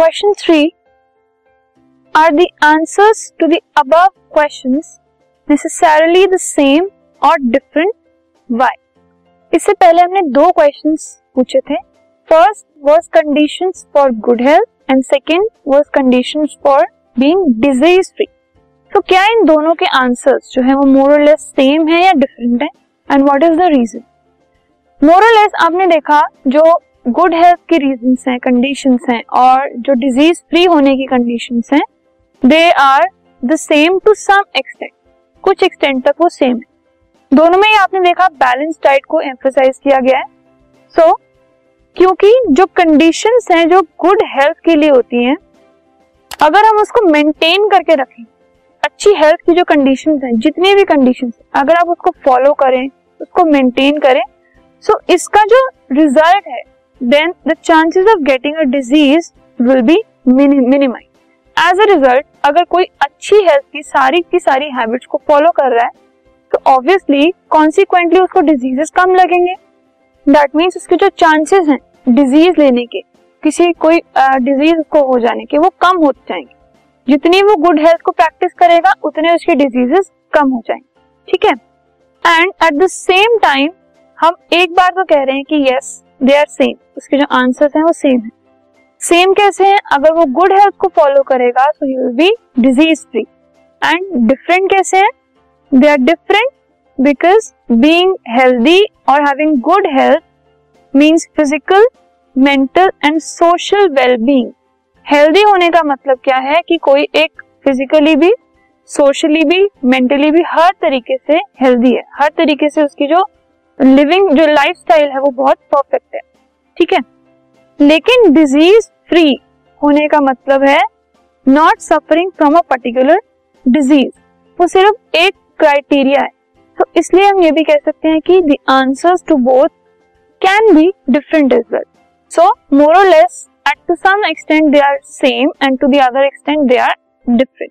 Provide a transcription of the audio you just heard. Question 3, are the answers to the above questions necessarily the same और different, why? इससे पहले हमने दो क्वेश्चंस पूछे थे. First was conditions for good health and second was conditions for being disease free. तो क्या इन दोनों के आंसर्स जो है वो मोर और लेस सेम है या डिफरेंट है, and what is the reason? More और लेस आपने देखा जो गुड हेल्थ की रीजंस हैं, कंडीशंस हैं, और जो डिजीज फ्री होने की कंडीशंस हैं, they are the same to some extent. कुछ एक्सटेंट तक वो सेम है. दोनों में ही आपने देखा बैलेंस डाइट को एम्फसाइज किया गया है. सो क्योंकि जो कंडीशंस हैं जो गुड हेल्थ के लिए होती हैं, अगर हम उसको मेंटेन करके रखें, अच्छी हेल्थ की जो कंडीशंस हैं, जितनी भी कंडीशंस, अगर आप उसको फॉलो करें, उसको मेंटेन करें, सो इसका जो रिजल्ट है, then the chances of getting a disease will be minimized. As a result, अगर कोई अच्छी हेल्थ की सारी हैबिट्स को फॉलो कर रहा है, तो obviously, consequently उसको diseases कम लगेंगे. That means उसके जो chances हैं disease लेने के, किसी कोई disease को हो जाने के, वो कम होते जाएंगे. जितनी वो good health को practice करेगा, उतने उसके diseases कम हो जाएंगे. ठीक है? And at the same time, हम एक बार तो कह रहे हैं कि yes, they are same. उसके जो आंसर्स हैं वो सेम है. सेम कैसे हैं? अगर वो गुड हेल्थ को फॉलो करेगा, so he will be disease free. And different कैसे हैं? They are different because being healthy or having good health means physical, mental and social well-being. Healthy होने का मतलब क्या है कि कोई एक फिजिकली भी, सोशली भी, मेंटली भी हर तरीके से हेल्दी है. हर तरीके से उसकी जो लिविंग, जो लाइफस्टाइल है वो बहुत परफेक्ट है. ठीक है? लेकिन डिजीज फ्री होने का मतलब है not suffering from a particular disease. वो सिर्फ एक क्राइटेरिया है. तो इसलिए हम ये भी कह सकते हैं कि the answers to both can be different as well. So more और less at to some extent they are same and to the other extent they are different.